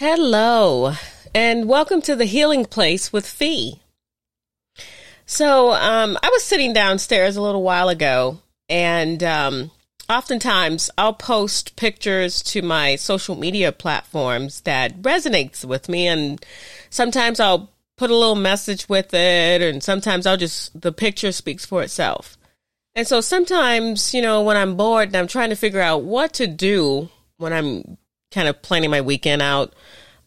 Hello, and welcome to The Healing Place with Fee. So I was sitting downstairs a little while ago, and oftentimes I'll post pictures to my social media platforms that resonates with me, and sometimes I'll put a little message with it, and sometimes I'll just, the picture speaks for itself. And so sometimes, you know, when I'm bored and I'm trying to figure out what to do when I'm kind of planning my weekend out,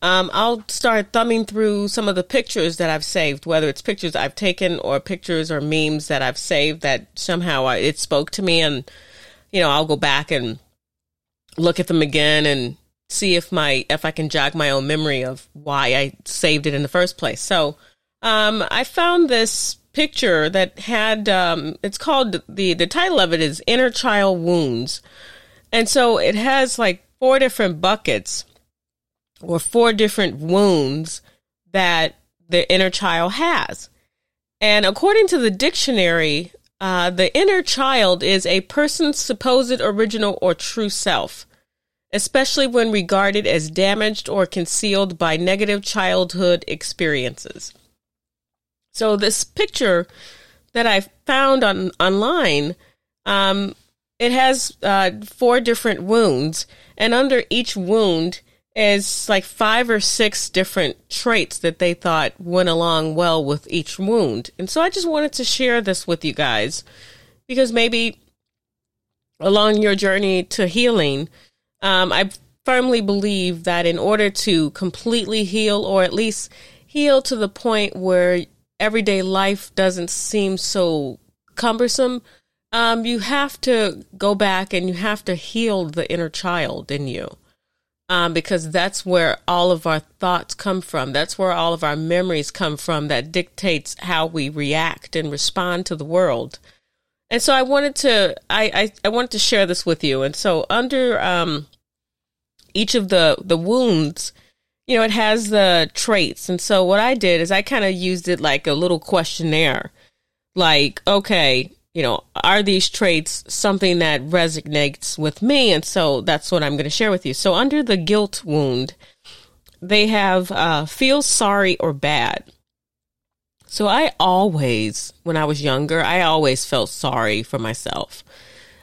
I'll start thumbing through some of the pictures that I've saved, whether it's pictures I've taken or pictures or memes that I've saved that somehow it spoke to me. And, you know, I'll go back and look at them again and see if I can jog my own memory of why I saved it in the first place. So I found this picture that had, it's called, the title of it is Inner Child Wounds. And so it has like four different buckets or four different wounds that the inner child has. And according to the dictionary, the inner child is a person's supposed original or true self, especially when regarded as damaged or concealed by negative childhood experiences. So this picture that I found online, it has four different wounds, and under each wound is like five or six different traits that they thought went along well with each wound. And so I just wanted to share this with you guys, because maybe along your journey to healing, I firmly believe that in order to completely heal, or at least heal to the point where everyday life doesn't seem so cumbersome, you have to go back and you have to heal the inner child in you, because that's where all of our thoughts come from. That's where all of our memories come from that dictates how we react and respond to the world. And so I wanted to, I wanted to share this with you. And so under each of the wounds, you know, it has the traits. And so what I did is I kind of used it like a little questionnaire, like, okay, you know, are these traits something that resonates with me? And so that's what I'm going to share with you. So under the guilt wound, they have feel sorry or bad. So I always, when I was younger, I always felt sorry for myself.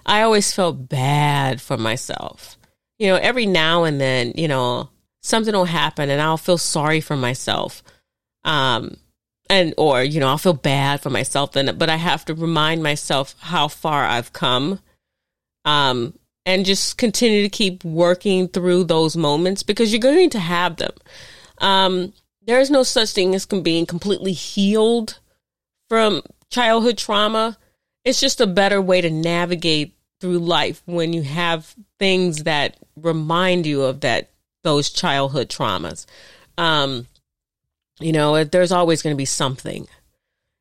I always felt bad for myself. You know, every now and then, you know, something will happen and I'll feel sorry for myself. Or, you know, I'll feel bad for myself then, but I have to remind myself how far I've come, and just continue to keep working through those moments, because you're going to have them. There is no such thing as being completely healed from childhood trauma. It's just a better way to navigate through life when you have things that remind you of those childhood traumas. You know, there's always going to be something.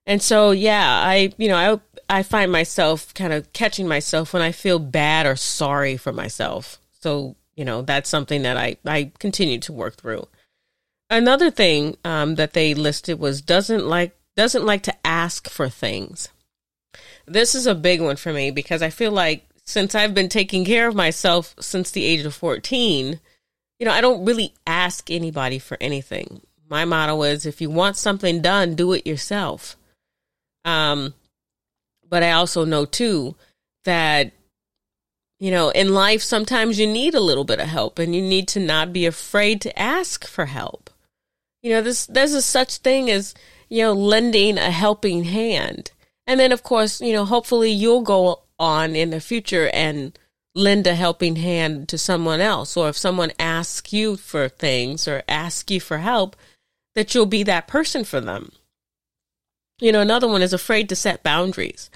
And so, yeah, I find myself kind of catching myself when I feel bad or sorry for myself. So, you know, that's something that I continue to work through. Another thing that they listed was doesn't like to ask for things. This is a big one for me, because I feel like since I've been taking care of myself since the age of 14, you know, I don't really ask anybody for anything. My motto is, if you want something done, do it yourself. But I also know, too, that, you know, in life, sometimes you need a little bit of help, and you need to not be afraid to ask for help. You know, there's a such thing as, you know, lending a helping hand. And then, of course, you know, hopefully you'll go on in the future and lend a helping hand to someone else. Or if someone asks you for things or asks you for help, that you'll be that person for them. You know, another one is afraid to set boundaries.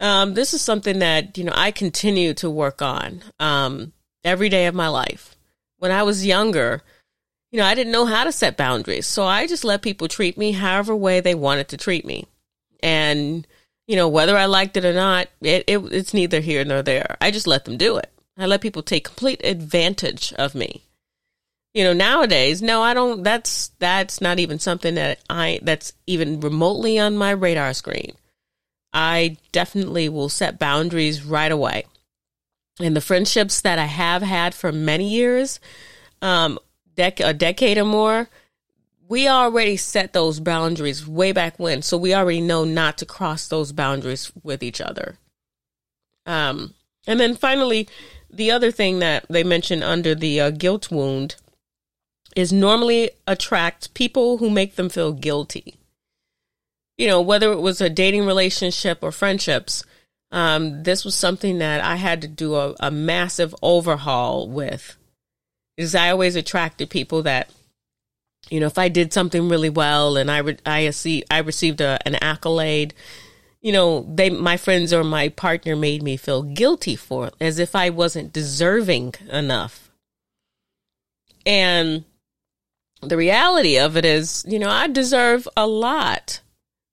This is something that, you know, I continue to work on every day of my life. When I was younger, you know, I didn't know how to set boundaries. So I just let people treat me however way they wanted to treat me. And, you know, whether I liked it or not, it's neither here nor there. I just let them do it. I let people take complete advantage of me. You know, nowadays, no, I don't. That's not even something that's even remotely on my radar screen. I definitely will set boundaries right away. And the friendships that I have had for many years, a decade or more, we already set those boundaries way back when. So we already know not to cross those boundaries with each other. And then finally, the other thing that they mentioned under the guilt wound is normally attract people who make them feel guilty. You know, whether it was a dating relationship or friendships, this was something that I had to do a massive overhaul with, because I always attracted people that, you know, if I did something really well and I received an accolade, you know, my friends or my partner made me feel guilty for it, as if I wasn't deserving enough. And the reality of it is, you know, I deserve a lot,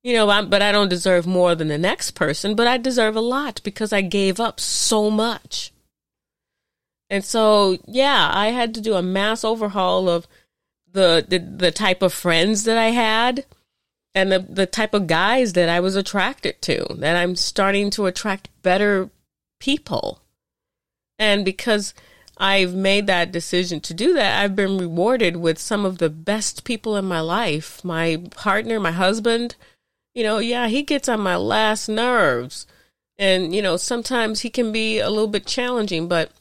you know, but I don't deserve more than the next person, but I deserve a lot because I gave up so much. And so, yeah, I had to do a mass overhaul of the type of friends that I had, and the type of guys that I was attracted to, that I'm starting to attract better people. And because I've made that decision to do that, I've been rewarded with some of the best people in my life. My partner, my husband, you know, yeah, he gets on my last nerves. And, you know, sometimes he can be a little bit challenging, but,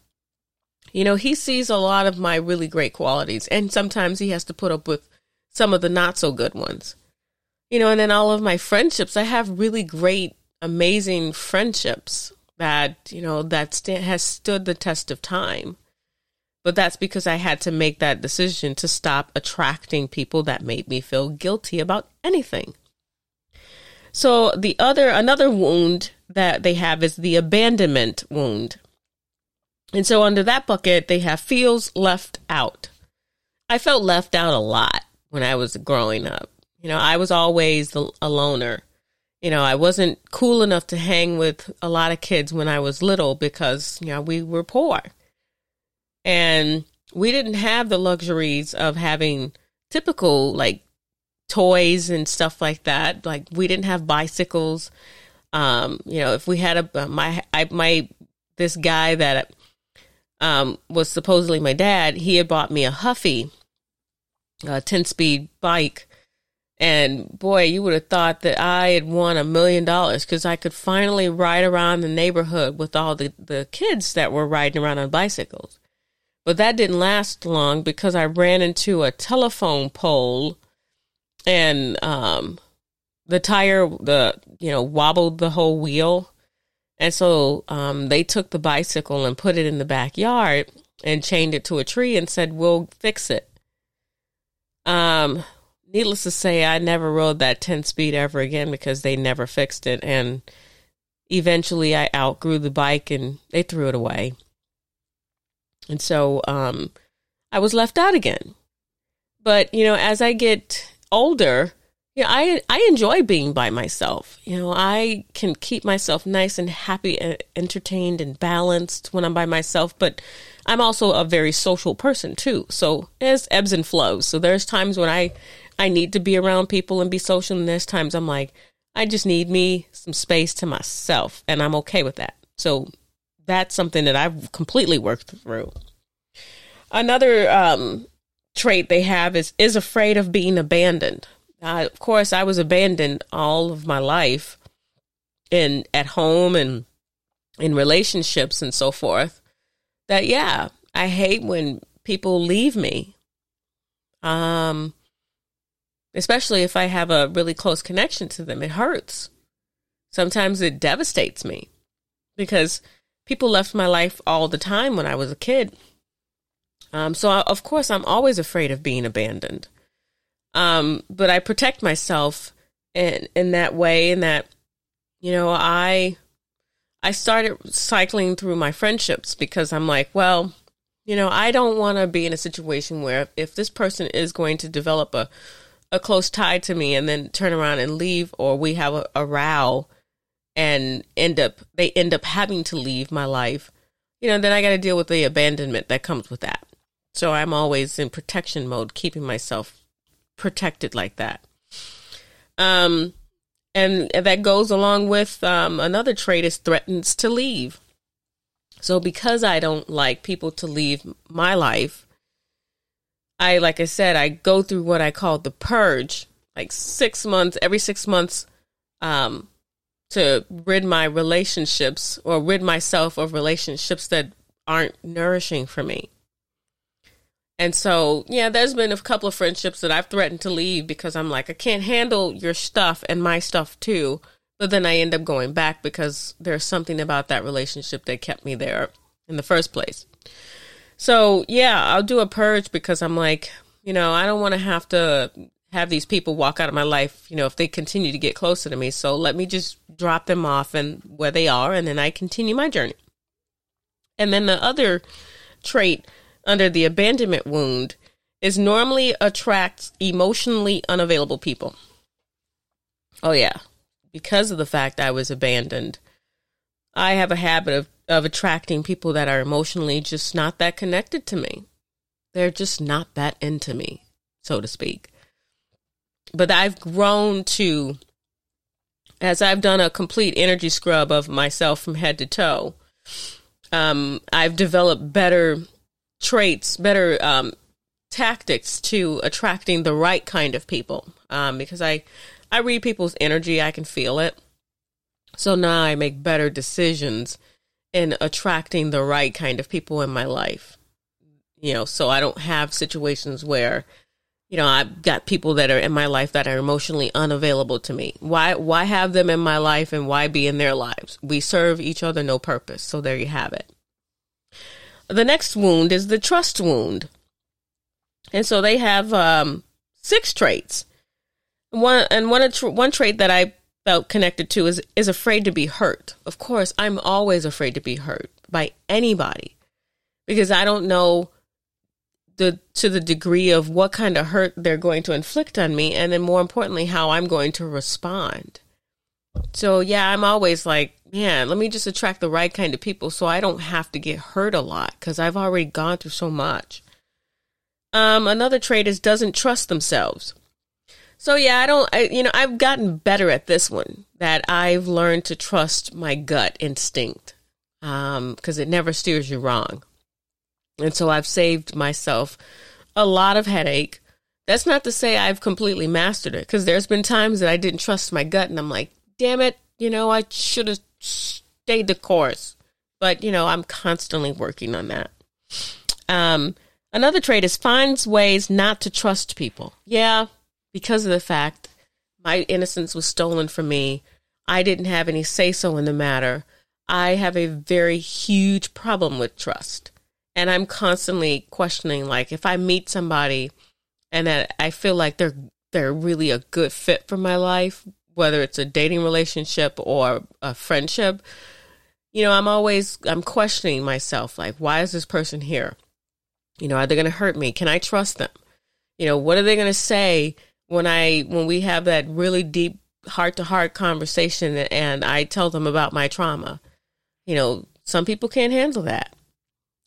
you know, he sees a lot of my really great qualities. And sometimes he has to put up with some of the not so good ones. You know, and then all of my friendships, I have really great, amazing friendships that, you know, that has stood the test of time. But that's because I had to make that decision to stop attracting people that made me feel guilty about anything. So another wound that they have is the abandonment wound. And so under that bucket, they have feels left out. I felt left out a lot when I was growing up. You know, I was always a loner. You know, I wasn't cool enough to hang with a lot of kids when I was little because, you know, we were poor. And we didn't have the luxuries of having typical, like, toys and stuff like that. Like, we didn't have bicycles. You know, if we had this guy that was supposedly my dad, he had bought me a Huffy, a 10-speed bike. And boy, you would have thought that I had won $1 million because I could finally ride around the neighborhood with all the kids that were riding around on bicycles. But that didn't last long because I ran into a telephone pole and the tire, wobbled the whole wheel. And so they took the bicycle and put it in the backyard and chained it to a tree and said, "We'll fix it." Needless to say, I never rode that 10-speed ever again because they never fixed it. And eventually I outgrew the bike and they threw it away. And so I was left out again. But, you know, as I get older, you know, I enjoy being by myself. You know, I can keep myself nice and happy and entertained and balanced when I'm by myself, but I'm also a very social person too. So there's ebbs and flows. So there's times when I need to be around people and be social, and there's times I'm like, I just need me some space to myself, and I'm okay with that. So that's something that I've completely worked through. Another trait they have is afraid of being abandoned. Of course, I was abandoned all of my life and at home and in relationships and so forth, that, yeah, I hate when people leave me, especially if I have a really close connection to them. It hurts. Sometimes it devastates me because people left my life all the time when I was a kid. Of course, I'm always afraid of being abandoned. But I protect myself in that way, in that, you know, I started cycling through my friendships because I'm like, well, you know, I don't want to be in a situation where if this person is going to develop a close tie to me and then turn around and leave, or we have a row and they end up having to leave my life, you know, then I got to deal with the abandonment that comes with that. So I'm always in protection mode, keeping myself protected like that. And that goes along with another trait is threatens to leave. So because I don't like people to leave my life, I go through what I call the purge, every 6 months, to rid my relationships or rid myself of relationships that aren't nourishing for me. And so, yeah, there's been a couple of friendships that I've threatened to leave because I'm like, I can't handle your stuff and my stuff too. But then I end up going back because there's something about that relationship that kept me there in the first place. So, yeah, I'll do a purge because I'm like, I don't want to have these people walk out of my life, if they continue to get closer to me. So let me just drop them off and where they are, and then I continue my journey. And then the other trait under the abandonment wound is normally attracts emotionally unavailable people. Oh, yeah. Because of the fact I was abandoned, I have a habit of attracting people that are emotionally just not that connected to me. They're just not that into me, so to speak. But I've grown to, as I've done a complete energy scrub of myself from head to toe, I've developed better traits, better tactics to attracting the right kind of people, because I read people's energy. I can feel it. So now I make better decisions in attracting the right kind of people in my life, so I don't have situations where, I've got people that are in my life that are emotionally unavailable to me. Why have them in my life and why be in their lives? We serve each other no purpose. So there you have it. The next wound is the trust wound. And so they have 6 traits. One trait that I felt connected to is afraid to be hurt. Of course, I'm always afraid to be hurt by anybody because I don't know to the degree of what kind of hurt they're going to inflict on me, and then more importantly, how I'm going to respond. So yeah, I'm always like, man, let me just attract the right kind of people so I don't have to get hurt a lot because I've already gone through so much. Another trait is doesn't trust themselves. So yeah, I've gotten better at this one, that I've learned to trust my gut instinct because it never steers you wrong. And so I've saved myself a lot of headache. That's not to say I've completely mastered it, because there's been times that I didn't trust my gut and I'm like, damn it, I should have stayed the course. But, I'm constantly working on that. Another trait is finds ways not to trust people. Yeah, because of the fact my innocence was stolen from me. I didn't have any say-so in the matter. I have a very huge problem with trust. And I'm constantly questioning, if I meet somebody and that I feel like they're really a good fit for my life, whether it's a dating relationship or a friendship, I'm questioning myself. Why is this person here? Are they going to hurt me? Can I trust them? What are they going to say when we have that really deep heart-to-heart conversation and I tell them about my trauma? Some people can't handle that.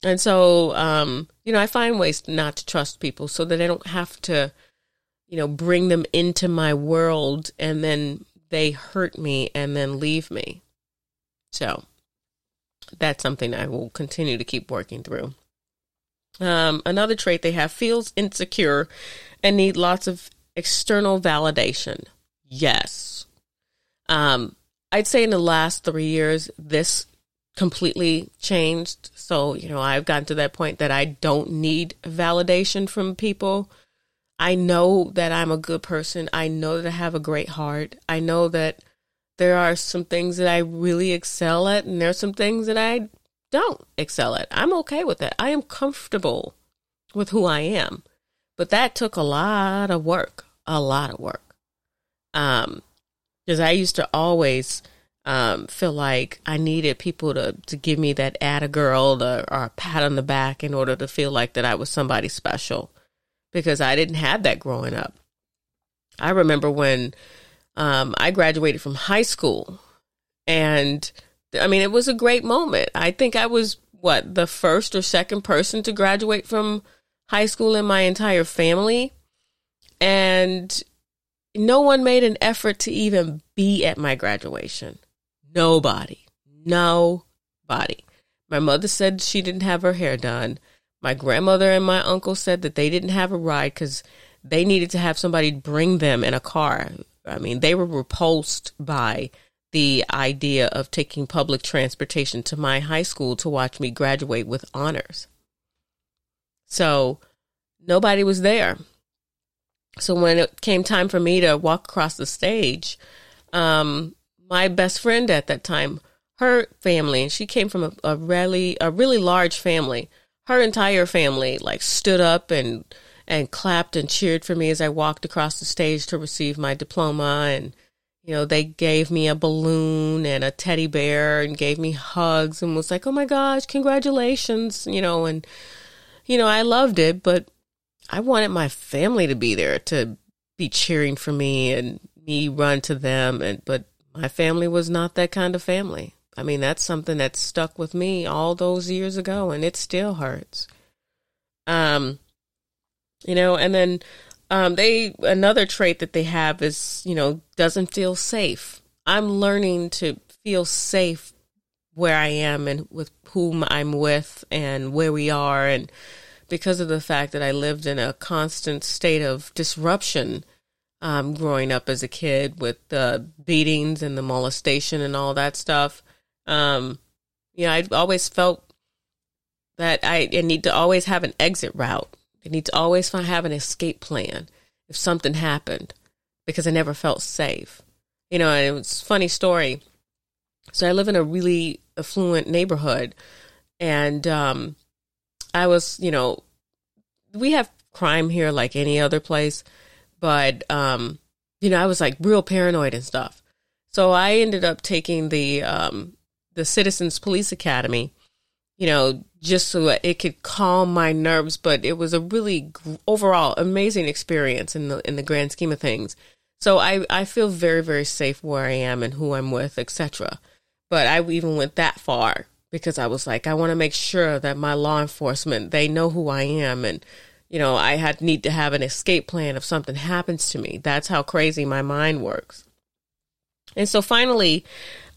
And so, I find ways not to trust people so that I don't have to, bring them into my world and then they hurt me and then leave me. So that's something I will continue to keep working through. Another trait they have, feels insecure and need lots of external validation. Yes. I'd say in the last 3 years, this completely changed. So, I've gotten to that point that I don't need validation from people. I know that I'm a good person. I know that I have a great heart. I know that there are some things that I really excel at, and there are some things that I don't excel at. I'm okay with that. I am comfortable with who I am, but that took a lot of work. Because I used to always feel like I needed people to give me that atta girl or a pat on the back in order to feel like that I was somebody special, because I didn't have that growing up. I remember when I graduated from high school, and it was a great moment. I think I was the first or second person to graduate from high school in my entire family, and no one made an effort to even be at my graduation. Nobody. My mother said she didn't have her hair done. My grandmother and my uncle said that they didn't have a ride because they needed to have somebody bring them in a car. I mean, they were repulsed by the idea of taking public transportation to my high school to watch me graduate with honors. So nobody was there. So when it came time for me to walk across the stage, my best friend at that time, her family, and she came from a really large family. Her entire family like stood up and clapped and cheered for me as I walked across the stage to receive my diploma. And, you know, they gave me a balloon and a teddy bear and gave me hugs and was like, oh my gosh, congratulations, you know. And, you know, I loved it, but I wanted my family to be there to be cheering for me and me run to them. But my family was not that kind of family. I mean, that's something that stuck with me all those years ago, and it still hurts. You know, and then another trait that they have is, you know, doesn't feel safe. I'm learning to feel safe where I am and with whom I'm with and where we are. And because of the fact that I lived in a constant state of disruption growing up as a kid with the beatings and the molestation and all that stuff. You know, I always felt that I need to always have an exit route. I need to always have an escape plan if something happened, because I never felt safe. You know, and it was a funny story. So I live in a really affluent neighborhood, and I was, you know, we have crime here like any other place, but, you know, I was like real paranoid and stuff. So I ended up taking the Citizens Police Academy, you know, just so that it could calm my nerves. But it was a really overall amazing experience in the grand scheme of things. So I feel very, very safe where I am and who I'm with, etc. But I even went that far because I was like, I want to make sure that my law enforcement, they know who I am. And, you know, I need to have an escape plan if something happens to me. That's how crazy my mind works. And so finally,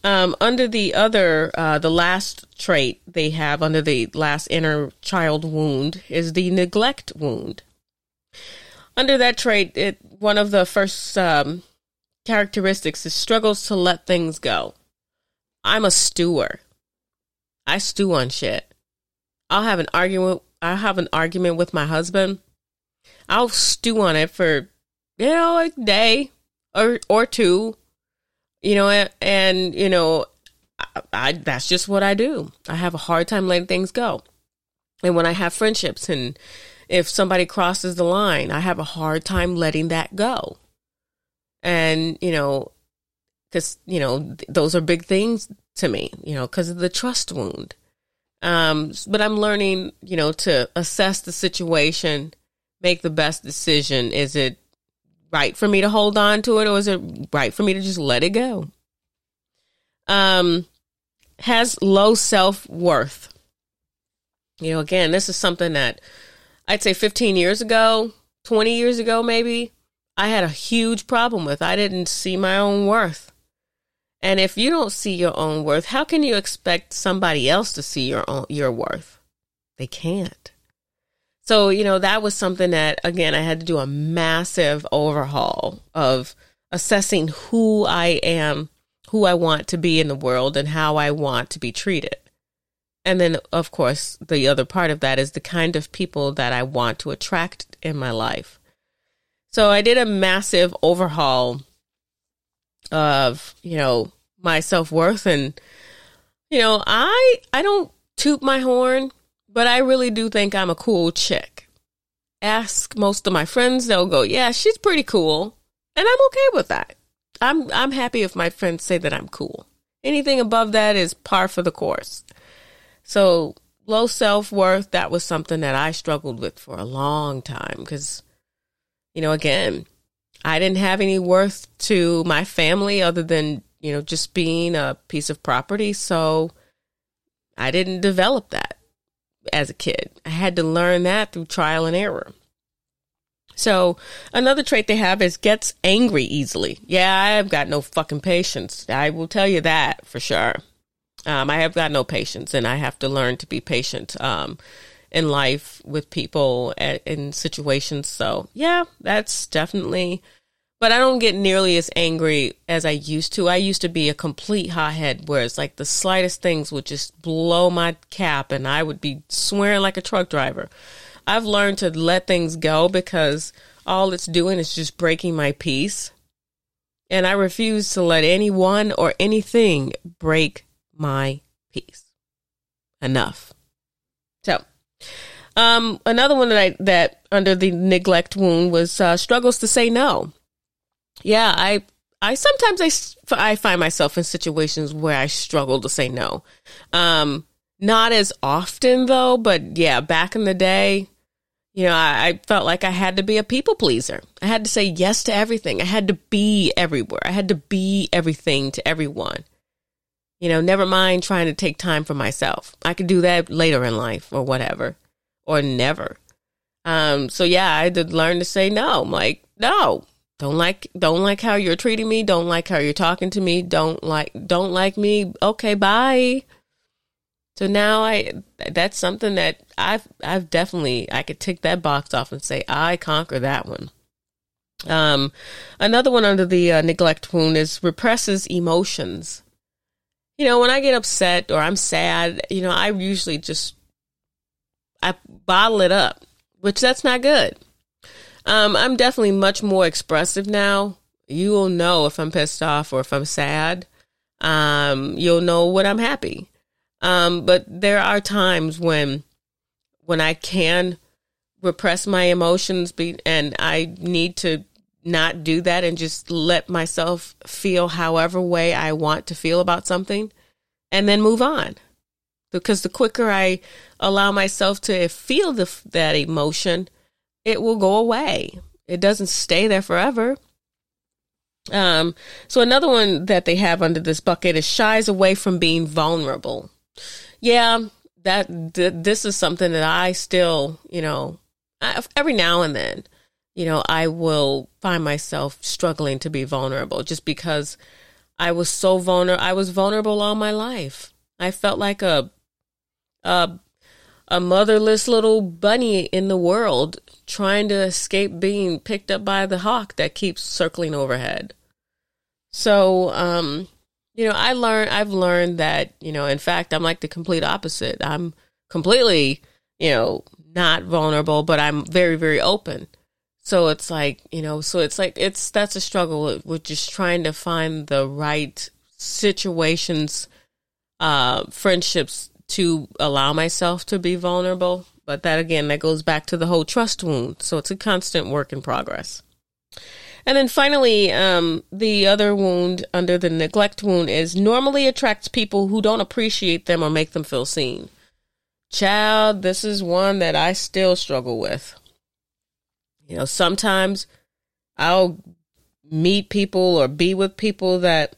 under the last trait they have under the last inner child wound is the neglect wound. Under that trait, one of the first characteristics is struggles to let things go. I'm a stewer. I stew on shit. I'll have an argument. I have an argument with my husband. I'll stew on it for, you know, a day or two. You know, and, you know, I that's just what I do. I have a hard time letting things go. And when I have friendships and if somebody crosses the line, I have a hard time letting that go. And, you know, because, you know, those are big things to me, you know, because of the trust wound. But I'm learning, you know, to assess the situation, make the best decision. Is it right for me to hold on to it, or is it right for me to just let it go? Has low self-worth. You know, again, this is something that I'd say 15 years ago, 20 years ago, maybe I had a huge problem with. I didn't see my own worth. And if you don't see your own worth, how can you expect somebody else to see your worth? They can't. So, you know, that was something that, again, I had to do a massive overhaul of assessing who I am, who I want to be in the world, and how I want to be treated. And then, of course, the other part of that is the kind of people that I want to attract in my life. So I did a massive overhaul of, you know, my self-worth. And, you know, I don't toot my horn, but I really do think I'm a cool chick. Ask most of my friends, they'll go, yeah, she's pretty cool. And I'm okay with that. I'm happy if my friends say that I'm cool. Anything above that is par for the course. So low self-worth, that was something that I struggled with for a long time because, you know, again, I didn't have any worth to my family other than, you know, just being a piece of property. So I didn't develop that. As a kid, I had to learn that through trial and error. So another trait they have is gets angry easily. Yeah, I have got no fucking patience. I will tell you that for sure. I have got no patience, and I have to learn to be patient in life with people in situations. So yeah, that's definitely, but I don't get nearly as angry as I used to. I used to be a complete hothead where it's like the slightest things would just blow my cap and I would be swearing like a truck driver. I've learned to let things go because all it's doing is just breaking my peace. And I refuse to let anyone or anything break my peace. Enough. So, another one that under the neglect wound was struggles to say no. Yeah, I sometimes find myself in situations where I struggle to say no. Not as often though, but yeah, back in the day, you know, I felt like I had to be a people pleaser. I had to say yes to everything. I had to be everywhere. I had to be everything to everyone. You know, never mind trying to take time for myself. I could do that later in life or whatever, or never. So yeah, I had to learn to say no. I'm like, no, don't like how you're treating me. Don't like how you're talking to me. Don't like me. Okay, bye. So now that's something that I've definitely, I could tick that box off and say, I conquer that one. Another one under the neglect wound is represses emotions. You know, when I get upset or I'm sad, you know, I usually just, I bottle it up, which that's not good. I'm definitely much more expressive now. You will know if I'm pissed off or if I'm sad. You'll know when I'm happy. But there are times when I can repress my emotions and I need to not do that and just let myself feel however way I want to feel about something and then move on. Because the quicker I allow myself to feel that emotion, it will go away. It doesn't stay there forever. So another one that they have under this bucket is shies away from being vulnerable. Yeah, this is something that I still, you know, every now and then, you know, I will find myself struggling to be vulnerable just because I was so vulnerable. I was vulnerable all my life. I felt like a motherless little bunny in the world trying to escape being picked up by the hawk that keeps circling overhead. So, you know, I've learned that, you know, in fact, I'm like the complete opposite. I'm completely, you know, not vulnerable, but I'm very, very open. So it's like, you know, that's a struggle with just trying to find the right situations, friendships to allow myself to be vulnerable. But that, again, that goes back to the whole trust wound. So it's a constant work in progress. And then finally, the other wound under the neglect wound is normally attracts people who don't appreciate them or make them feel seen. Child, this is one that I still struggle with. You know, sometimes I'll meet people or be with people that,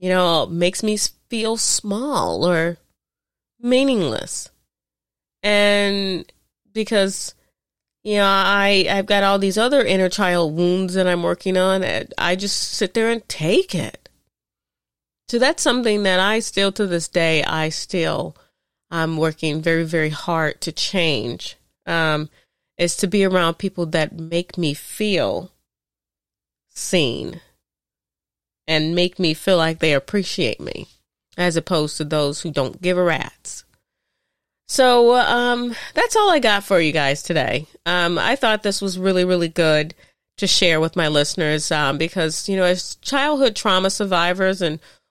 you know, makes me feel small or meaningless. And because, you know, I've got all these other inner child wounds that I'm working on, and I just sit there and take it. So that's something that I still, to this day, I'm working very, very hard to change, is to be around people that make me feel seen and make me feel like they appreciate me, as opposed to those who don't give a rat's. So that's all I got for you guys today. I thought this was really, really good to share with my listeners because, you know, as childhood trauma survivors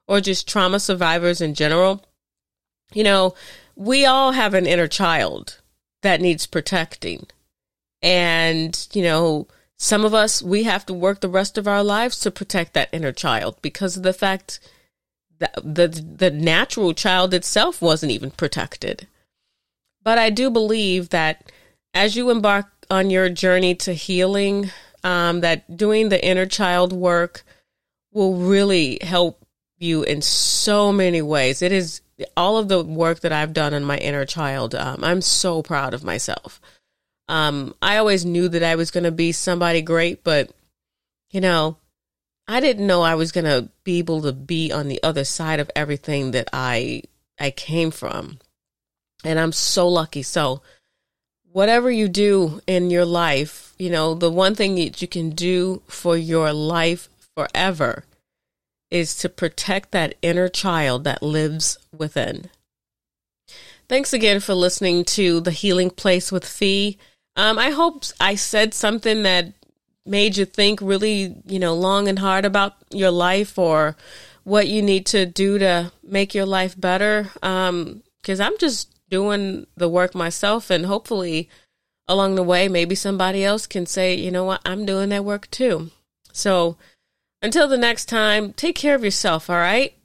or just trauma survivors in general, you know, we all have an inner child that needs protecting. And, you know, some of us, we have to work the rest of our lives to protect that inner child because of the fact that the natural child itself wasn't even protected. But I do believe that as you embark on your journey to healing, that doing the inner child work will really help you in so many ways. It is all of the work that I've done on my inner child. I'm so proud of myself. I always knew that I was going to be somebody great, but, you know, I didn't know I was going to be able to be on the other side of everything that I came from. And I'm so lucky. So whatever you do in your life, you know, the one thing that you can do for your life forever is to protect that inner child that lives within. Thanks again for listening to The Healing Place with Fee. I hope I said something that made you think really, you know, long and hard about your life or what you need to do to make your life better. Because I'm just doing the work myself, and hopefully along the way, maybe somebody else can say, you know what, I'm doing that work too. So until the next time, take care of yourself, all right?